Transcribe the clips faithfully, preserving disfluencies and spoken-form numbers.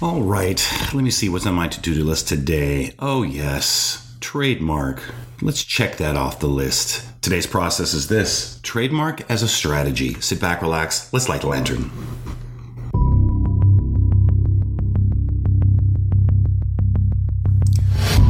All right, let me see what's on my to-do list today. Oh, yes, trademark. Let's check that off the list. Today's process is this: trademark as a strategy. Sit back, relax, let's light the lantern.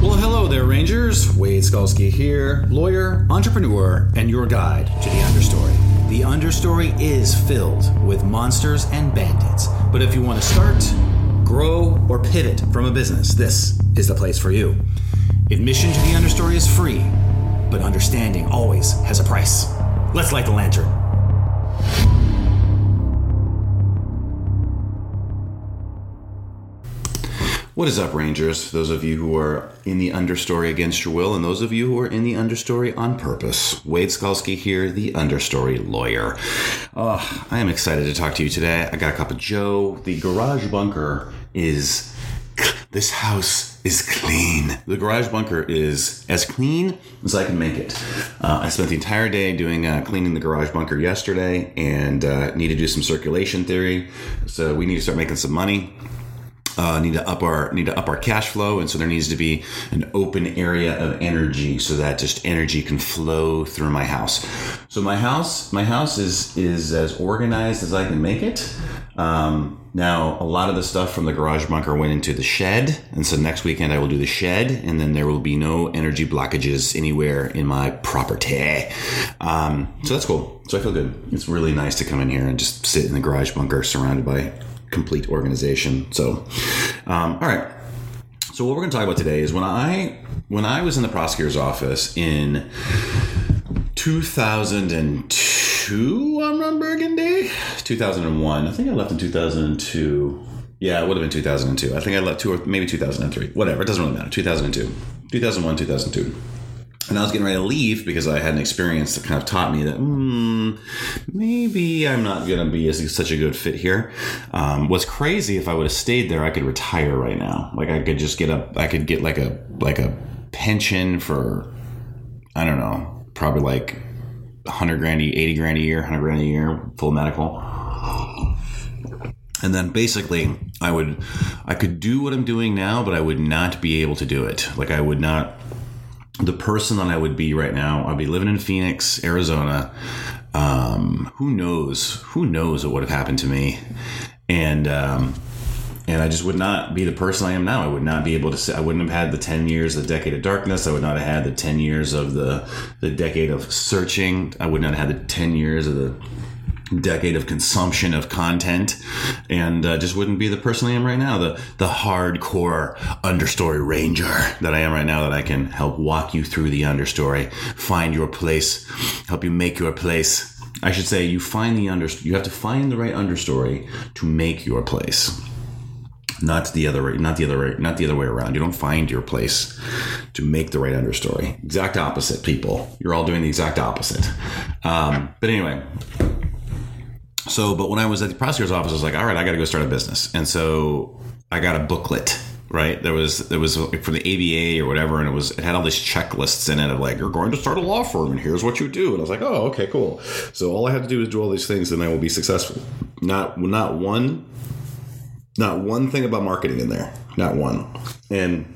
Well, hello there, Rangers. Wade Skalski here, lawyer, entrepreneur, and your guide to the understory. The understory is filled with monsters and bandits, but if you want to start, grow, or pivot from a business, this is the place for you. Admission to the understory is free, but understanding always has a price. Let's light the lantern. What is up, Rangers? Those of you who are in the understory against your will, and those of you who are in the understory on purpose. Wade Skalski here, the understory lawyer. Oh, I am excited to talk to you today. I got a cup of Joe. The garage bunker is... This house is clean. The garage bunker is as clean as I can make it. Uh, I spent the entire day doing uh, cleaning the garage bunker yesterday, and uh, need to do some circulation theory. So we need to start making some money. Uh, need to up our need to up our cash flow, and so there needs to be an open area of energy so that just energy can flow through my house. So my house, my house is is as organized as I can make it. Um, now a lot of the stuff from the garage bunker went into the shed, and so next weekend I will do the shed, and then there will be no energy blockages anywhere in my property. Um, so that's cool. So I feel good. It's really nice to come in here and just sit in the garage bunker surrounded by complete organization. So, um, all right. So what we're going to talk about today is when I when I was in the prosecutor's office in two thousand two, I'm on Burgundy, two thousand one. I think I left in two thousand two. Yeah, it would have been two thousand two. I think I left two or maybe two thousand three. Whatever. It doesn't really matter. two thousand two, two thousand one, two thousand two. And I was getting ready to leave because I had an experience that kind of taught me that mm, maybe I'm not going to be as, such a good fit here. Um, what's crazy, if I would have stayed there, I could retire right now. Like I could just get up. I could get like a like a pension for, I don't know, probably like one hundred grand, eighty grand a year, one hundred grand a year, full medical. And then basically I would I could do what I'm doing now, but I would not be able to do it. Like I would not. The person that I would be right now, I'd be living in Phoenix, Arizona. Um, who knows? Who knows what would have happened to me? And um, and I just would not be the person I am now. I would not be able to. Say, I wouldn't have had the ten years, the decade of darkness. I would not have had the ten years of the the decade of searching. I would not have had the ten years of the decade of consumption of content, and uh, just wouldn't be the person I am right now. The the hardcore understory ranger that I am right now, that I can help walk you through the understory, find your place, help you make your place. I should say you find the under you have to find the right understory to make your place. Not the other way, not the other way, not the other way around. You don't find your place to make the right understory. Exact opposite, people. You're all doing the exact opposite. Um, but anyway. So, but when I was at the prosecutor's office, I was like, all right, I got to go start a business. And so I got a booklet, right? There was, there was from the A B A or whatever. And it was, it had all these checklists in it of like, you're going to start a law firm and here's what you do. And I was like, oh, okay, cool. So all I have to do is do all these things and I will be successful. Not, not one, not one thing about marketing in there, not one. And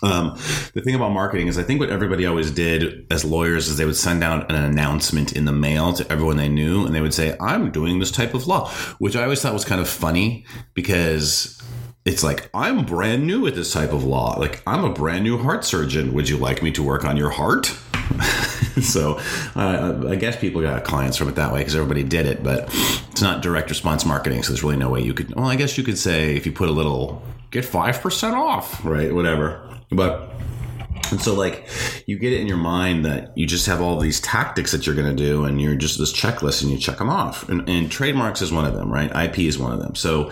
Um, the thing about marketing is I think what everybody always did as lawyers is they would send out an announcement in the mail to everyone they knew, and they would say, I'm doing this type of law, which I always thought was kind of funny because it's like, I'm brand new at this type of law. Like, I'm a brand new heart surgeon. Would you like me to work on your heart? So uh, I guess people got clients from it that way because everybody did it, but it's not direct response marketing. So there's really no way you could, well, I guess you could say if you put a little, get five percent off, right? Whatever. But, and so like you get it in your mind that you just have all these tactics that you're going to do and you're just this checklist and you check them off, and, and trademarks is one of them, right? I P is one of them. So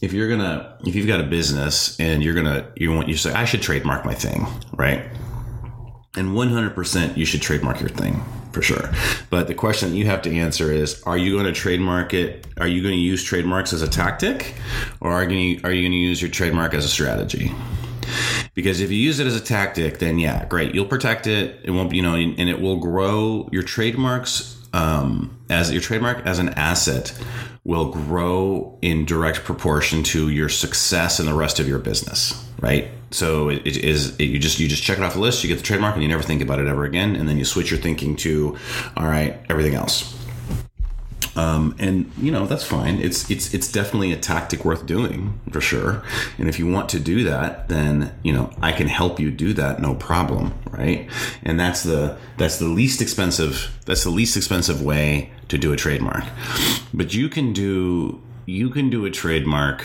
if you're going to, if you've got a business and you're going to, you want, you say, I should trademark my thing, right? And one hundred percent you should trademark your thing for sure. But the question that you have to answer is, are you going to trademark it? Are you going to use trademarks as a tactic, or are you, are you going to use your trademark as a strategy? Because if you use it as a tactic, then yeah, great. You'll protect it. It won't be, you know, and it will grow. Your trademarks um, as your trademark as an asset will grow in direct proportion to your success in the rest of your business, right? So it, it is it, you just you just check it off the list, you get the trademark, and you never think about it ever again, and then you switch your thinking to, all right, everything else. Um, and you know, that's fine. It's it's it's definitely a tactic worth doing for sure. And if you want to do that, then you know I can help you do that, no problem, right? And that's the that's the least expensive that's the least expensive way to do a trademark. But you can do you can do a trademark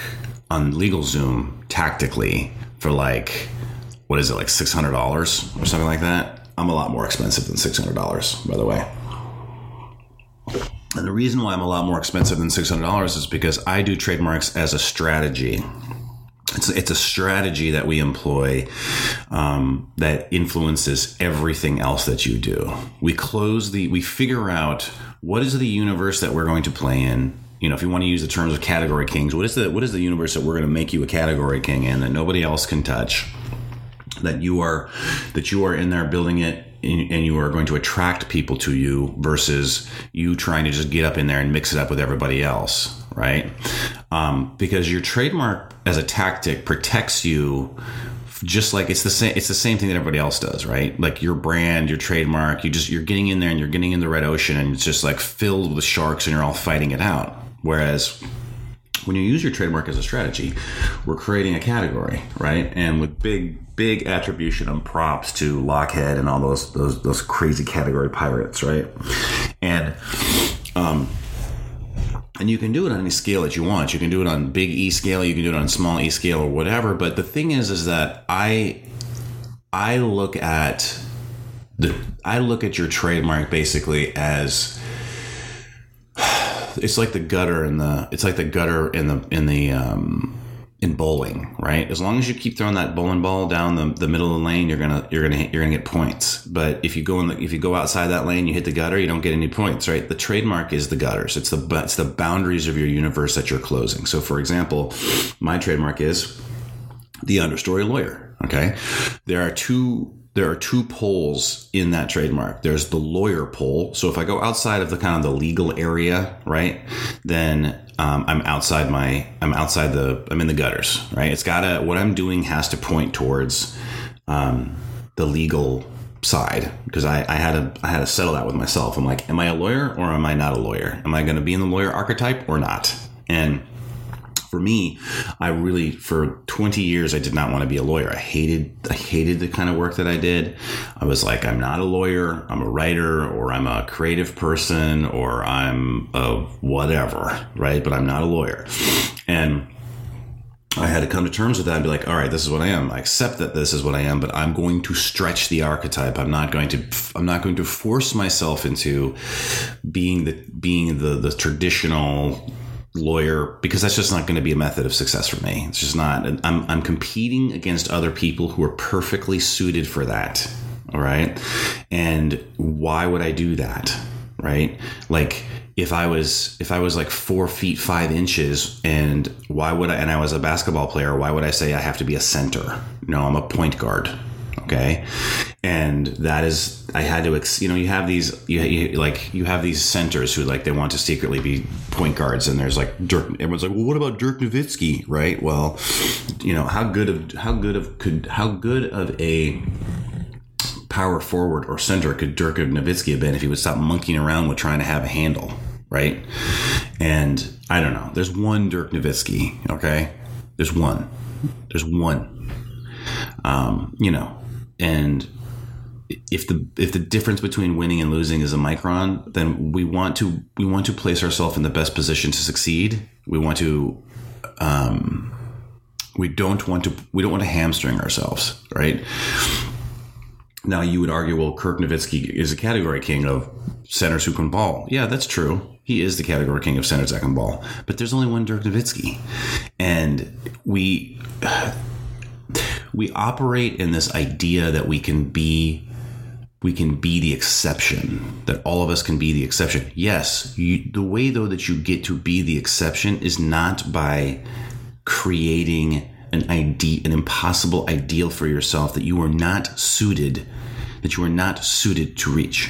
on LegalZoom tactically for like what is it like six hundred dollars or something like that. I'm a lot more expensive than six hundred dollars, by the way. And the reason why I'm a lot more expensive than six hundred dollars is because I do trademarks as a strategy. It's, it's a strategy that we employ um, that influences everything else that you do. We close the, we figure out what is the universe that we're going to play in. You know, if you want to use the terms of category kings, what is the, what is the universe that we're going to make you a category king in that nobody else can touch? That you are, that you are in there building it, and you are going to attract people to you versus you trying to just get up in there and mix it up with everybody else, right? Um, because your trademark as a tactic protects you, just like it's the same. It's the same thing that everybody else does, right? Like your brand, your trademark. You just you're getting in there and you're getting in the red ocean, and it's just like filled with sharks, and you're all fighting it out. Whereas when you use your trademark as a strategy, we're creating a category, right? And with big, big attribution and props to Lockheed and all those those those crazy category pirates, right? And um, and you can do it on any scale that you want. You can do it on big E scale. You can do it on small E scale or whatever. But the thing is, is that I I look at the I look at your trademark basically as it's like the gutter in the it's like the gutter in the in the um, in bowling, right? As long as you keep throwing that bowling ball down the, the middle of the lane, you're gonna you're gonna hit, you're gonna get points. But if you go in the, if you go outside that lane, you hit the gutter, you don't get any points, right? The trademark is the gutters. It's the it's the boundaries of your universe that you're closing. So, for example, my trademark is the understory lawyer. Okay, there are two. There are two poles in that trademark. There's the lawyer pole. So if I go outside of the kind of the legal area, right, then um, I'm outside my, I'm outside the, I'm in the gutters, right? It's gotta, what I'm doing has to point towards um, the legal side, because I, I had to, I had to settle that with myself. I'm like, am I a lawyer or am I not a lawyer? Am I going to be in the lawyer archetype or not? And for me, I really, for twenty years, I did not want to be a lawyer. I hated, I hated the kind of work that I did. I was like, I'm not a lawyer. I'm a writer, or I'm a creative person, or I'm a whatever, right? But I'm not a lawyer. And I had to come to terms with that and be like, all right, this is what I am. I accept that this is what I am, but I'm going to stretch the archetype. I'm not going to, I'm not going to force myself into being the, being the, the traditional lawyer, because that's just not going to be a method of success for me. It's just not. I'm I'm competing against other people who are perfectly suited for that. All right. And why would I do that? Right. Like if I was if I was like four feet, five inches and why would I and I was a basketball player, why would I say I have to be a center? No, I'm a point guard. OK, and that is I had to, you know, you have these you, you like you have these centers who like they want to secretly be point guards. And there's like Dirk. Everyone's like, well, what about Dirk Nowitzki? Right. Well, you know, how good of how good of could how good of a power forward or center could Dirk Nowitzki have been if he would stop monkeying around with trying to have a handle? Right. And I don't know. There's one Dirk Nowitzki. OK, there's one. There's one. Um, you know. And if the if the difference between winning and losing is a micron, then we want to we want to place ourselves in the best position to succeed. We want to um, we don't want to we don't want to hamstring ourselves, right? Now you would argue, well, Dirk Nowitzki is a category king of centers who can ball. Yeah, that's true. He is the category king of centers that can ball. But there's only one Dirk Nowitzki, and we. Uh, We operate in this idea that we can be we can be the exception, that all of us can be the exception. Yes, you, the way, though, that you get to be the exception is not by creating an idea, an impossible ideal for yourself that you are not suited, that you are not suited to reach.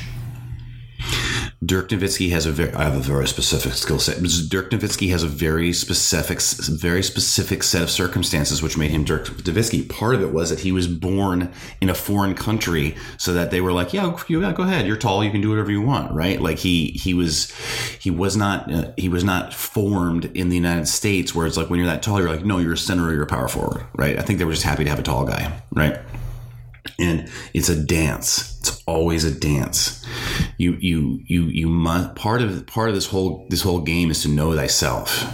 Dirk Nowitzki has a very, I have a very specific skill set. Dirk Nowitzki has a very specific, very specific set of circumstances which made him Dirk Nowitzki. Part of it was that he was born in a foreign country, so that they were like, yeah, go ahead. You're tall. You can do whatever you want. Right. Like he, he was, he was not, uh, he was not formed in the United States, where it's like, when you're that tall, you're like, no, you're a center or you're a power forward. Right. I think they were just happy to have a tall guy. Right. And it's a dance. It's always a dance. You, you, you, you must, part of, part of this whole, this whole game is to know thyself.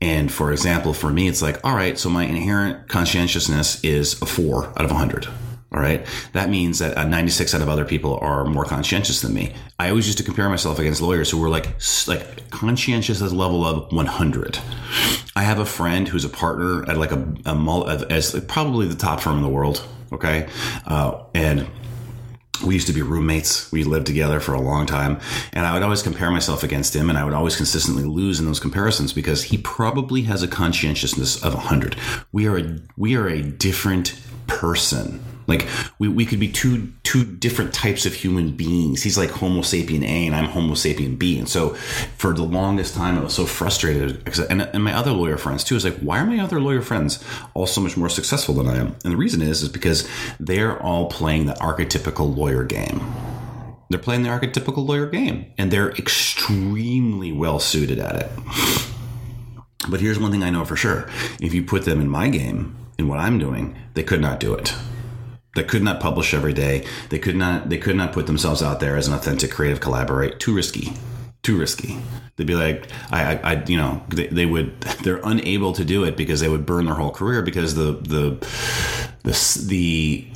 And for example, for me, it's like, all right, so my inherent conscientiousness is a four out of a hundred. All right. That means that a ninety-six out of other people are more conscientious than me. I always used to compare myself against lawyers who were like, like conscientious at the level of one hundred. I have a friend who's a partner at like a, a mall as probably the top firm in the world. Okay. Uh, and we used to be roommates. We lived together for a long time, and I would always compare myself against him, and I would always consistently lose in those comparisons because he probably has a conscientiousness of a hundred. We are a, we are a different person. Like we, we could be two, two different types of human beings. He's like Homo sapien A and I'm Homo sapien B. And so for the longest time, I was so frustrated. And, and my other lawyer friends too, is like, why are my other lawyer friends all so much more successful than I am? And the reason is, is because they're all playing the archetypical lawyer game. They're playing the archetypical lawyer game and they're extremely well suited at it. But here's one thing I know for sure. If you put them in my game, in what I'm doing, they could not do it. They could not publish every day. They could not. They could not put themselves out there as an authentic creative collaborator. Too risky. Too risky. They'd be like, I, I, I you know, they, they would. They're unable to do it because they would burn their whole career because the the the the,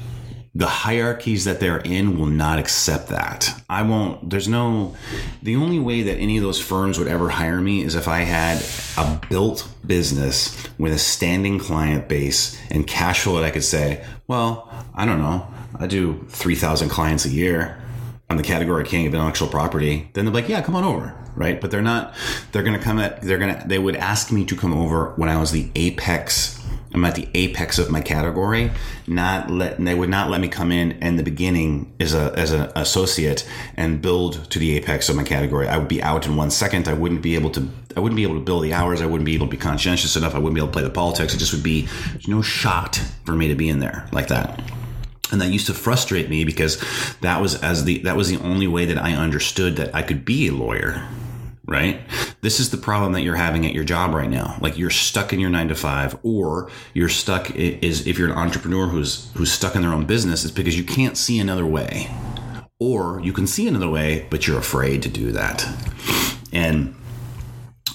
the hierarchies that they're in will not accept that. I won't. There's no. The only way that any of those firms would ever hire me is if I had a built business with a standing client base and cash flow that I could say, well, I don't know, I do three thousand clients a year on the category king of intellectual property. Then they're like, yeah, come on over. Right. But they're not, they're going to come at, they're going to, they would ask me to come over when I was the apex. I'm at the apex of my category, not let, they would not let me come in in the beginning as a, as an associate and build to the apex of my category. I would be out in one second. I wouldn't be able to, I wouldn't be able to build the hours. I wouldn't be able to be conscientious enough. I wouldn't be able to play the politics. It just would be, there's no shot for me to be in there like that. And that used to frustrate me because that was as the that was the only way that I understood that I could be a lawyer, right? This is the problem that you're having at your job right now. Like you're stuck in your nine to five, or you're stuck is if you're an entrepreneur who's who's stuck in their own business, it's because you can't see another way, or you can see another way, but you're afraid to do that. And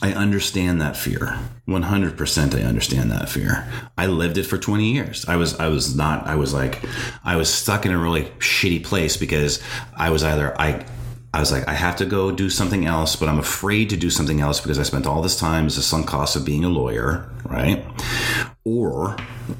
I understand that fear. one hundred percent I understand that fear. I lived it for twenty years. I was I was not I was like I was stuck in a really shitty place because I was either I I was like I have to go do something else, but I'm afraid to do something else because I spent all this time as a sunk cost of being a lawyer, right? Or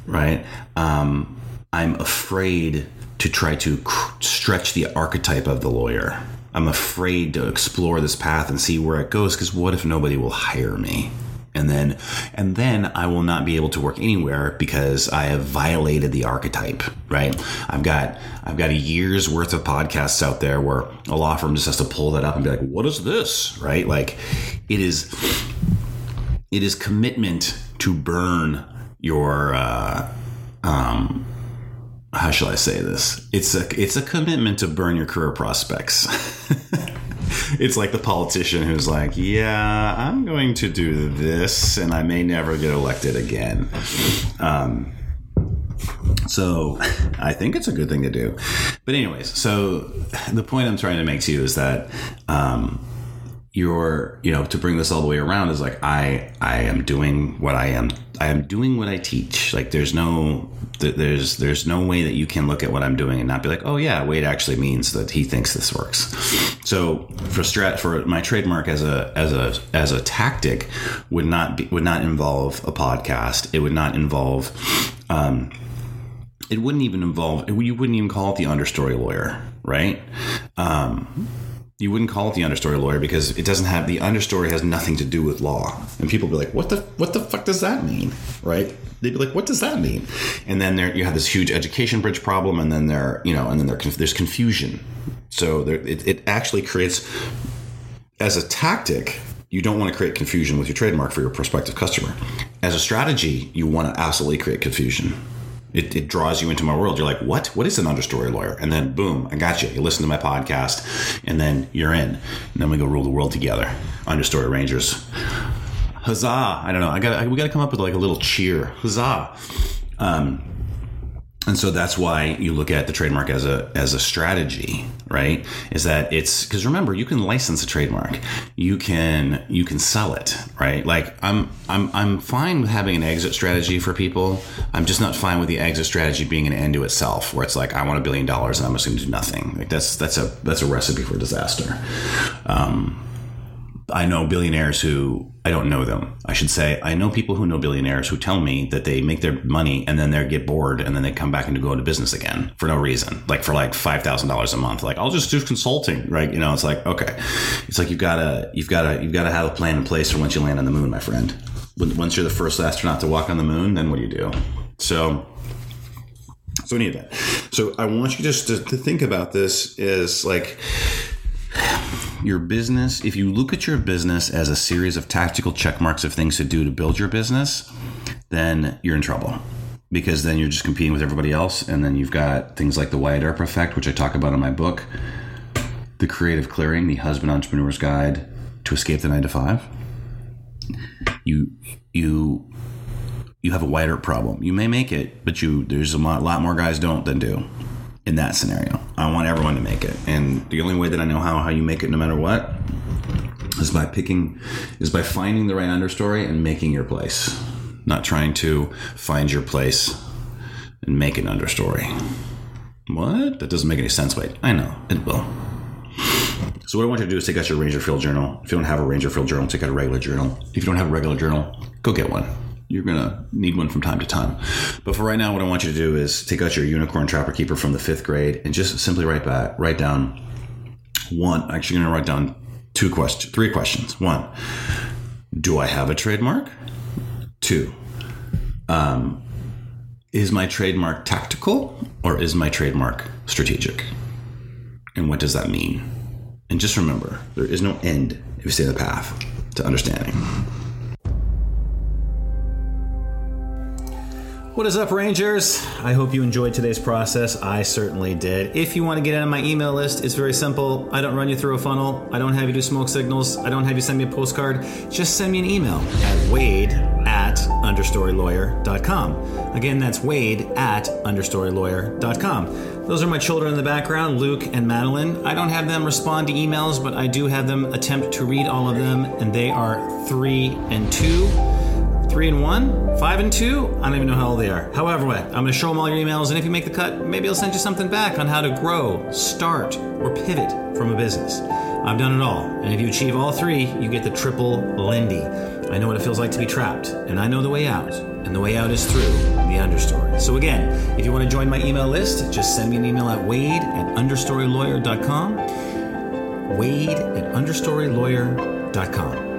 right, um, I'm afraid to try to cr- stretch the archetype of the lawyer. I'm afraid to explore this path and see where it goes because what if nobody will hire me? And then and then I will not be able to work anywhere because I have violated the archetype, right? I've got I've got a year's worth of podcasts out there where a law firm just has to pull that up and be like, what is this? Right? Like it is it is commitment to burn your uh, um how shall I say this? It's a it's a commitment to burn your career prospects. It's like the politician who's like, yeah, I'm going to do this and I may never get elected again. Um, so I think it's a good thing to do. But anyways, so the point I'm trying to make to you is that um, you're, you know, to bring this all the way around is like I I am doing what I am. I am doing what I teach. Like there's no, there's, there's no way that you can look at what I'm doing and not be like, oh yeah, Wade actually means that he thinks this works. So for strat, for my trademark as a, as a, as a tactic would not be, would not involve a podcast. It would not involve, um, it wouldn't even involve, it, you wouldn't even call it the understory lawyer, right? Um, You wouldn't call it the understory lawyer because it doesn't have the understory has nothing to do with law. And people be like, what the what the fuck does that mean? Right? They'd be like, what does that mean? And then there you have this huge education bridge problem. And then there, you know, and then there, there's confusion. So there, it, it actually creates As a tactic, you don't want to create confusion with your trademark for your prospective customer. As a strategy, you want to absolutely create confusion. It, it draws you into my world. You're like, what? What is an understory lawyer? And then, boom, I got you. You listen to my podcast, and then you're in. And then we go rule the world together. Understory Rangers. Huzzah. I don't know. I got. We got to come up with like a little cheer. Huzzah. Um, and so that's why you look at the trademark as a as a strategy, right? Is that it's because remember, you can license a trademark. You can you can sell it, right? Like I'm I'm I'm fine with having an exit strategy for people. I'm just not fine with the exit strategy being an end to itself, where it's like I want a billion dollars and I'm just going to do nothing. Like that's that's a that's a recipe for disaster. Um, I know billionaires who, I don't know them. I should say, I know people who know billionaires who tell me that they make their money and then they get bored and then they come back and go into business again for no reason. Like for like five thousand dollars a month, like I'll just do consulting, right? You know, it's like, okay. It's like, you've got to, you've got to, you've got to have a plan in place for once you land on the moon, my friend. Once you're the first astronaut to walk on the moon, then what do you do? So, so any of that. So I want you just to, to think about this is like, your business, if you look at your business as a series of tactical check marks of things to do to build your business, then you're in trouble, because then you're just competing with everybody else. And then you've got things like the Wyatt Earp effect, which I talk about in my book, The Creative Clearing, The Husband Entrepreneur's Guide to Escape the Nine to Five. You, you, you have a Wyatt Earp problem. You may make it, but you, there's a lot, lot more guys don't than do. In that scenario, I want everyone to make it, and the only way that I know how how you make it, no matter what, is by picking, is by finding the right understory and making your place. Not trying to find your place and make an understory. What? That doesn't make any sense. Wait, I know it will. So what I want you to do is take out your Ranger Field Journal. If you don't have a Ranger Field Journal, take out a regular journal. If you don't have a regular journal, go get one. You're going to need one from time to time. But for right now, what I want you to do is take out your Unicorn Trapper Keeper from the fifth grade and just simply write back, write down one. Actually, you're going to write down two questions, three questions. One, do I have a trademark? Two, um, is my trademark tactical or is my trademark strategic? And what does that mean? And just remember, there is no end if you stay on the path to understanding. What is up, Rangers? I hope you enjoyed today's process. I certainly did. If you want to get in on my email list, it's very simple. I don't run you through a funnel. I don't have you do smoke signals. I don't have you send me a postcard. Just send me an email at wade at understory lawyer dot com. Again, that's wade at understory lawyer dot com. Those are my children in the background, Luke and Madeline. I don't have them respond to emails, but I do have them attempt to read all of them, and they are three and two. Three and one, five and two. I don't even know how old they are. However, I'm going to show them all your emails, and if you make the cut, maybe I'll send you something back on how to grow, start, or pivot from a business. I've done it all, and if you achieve all three, you get the triple Lindy. I know what it feels like to be trapped, and I know the way out, and the way out is through the understory. So again, if you want to join my email list, just send me an email at wade at understory lawyer dot com. Wade at understory lawyer dot com.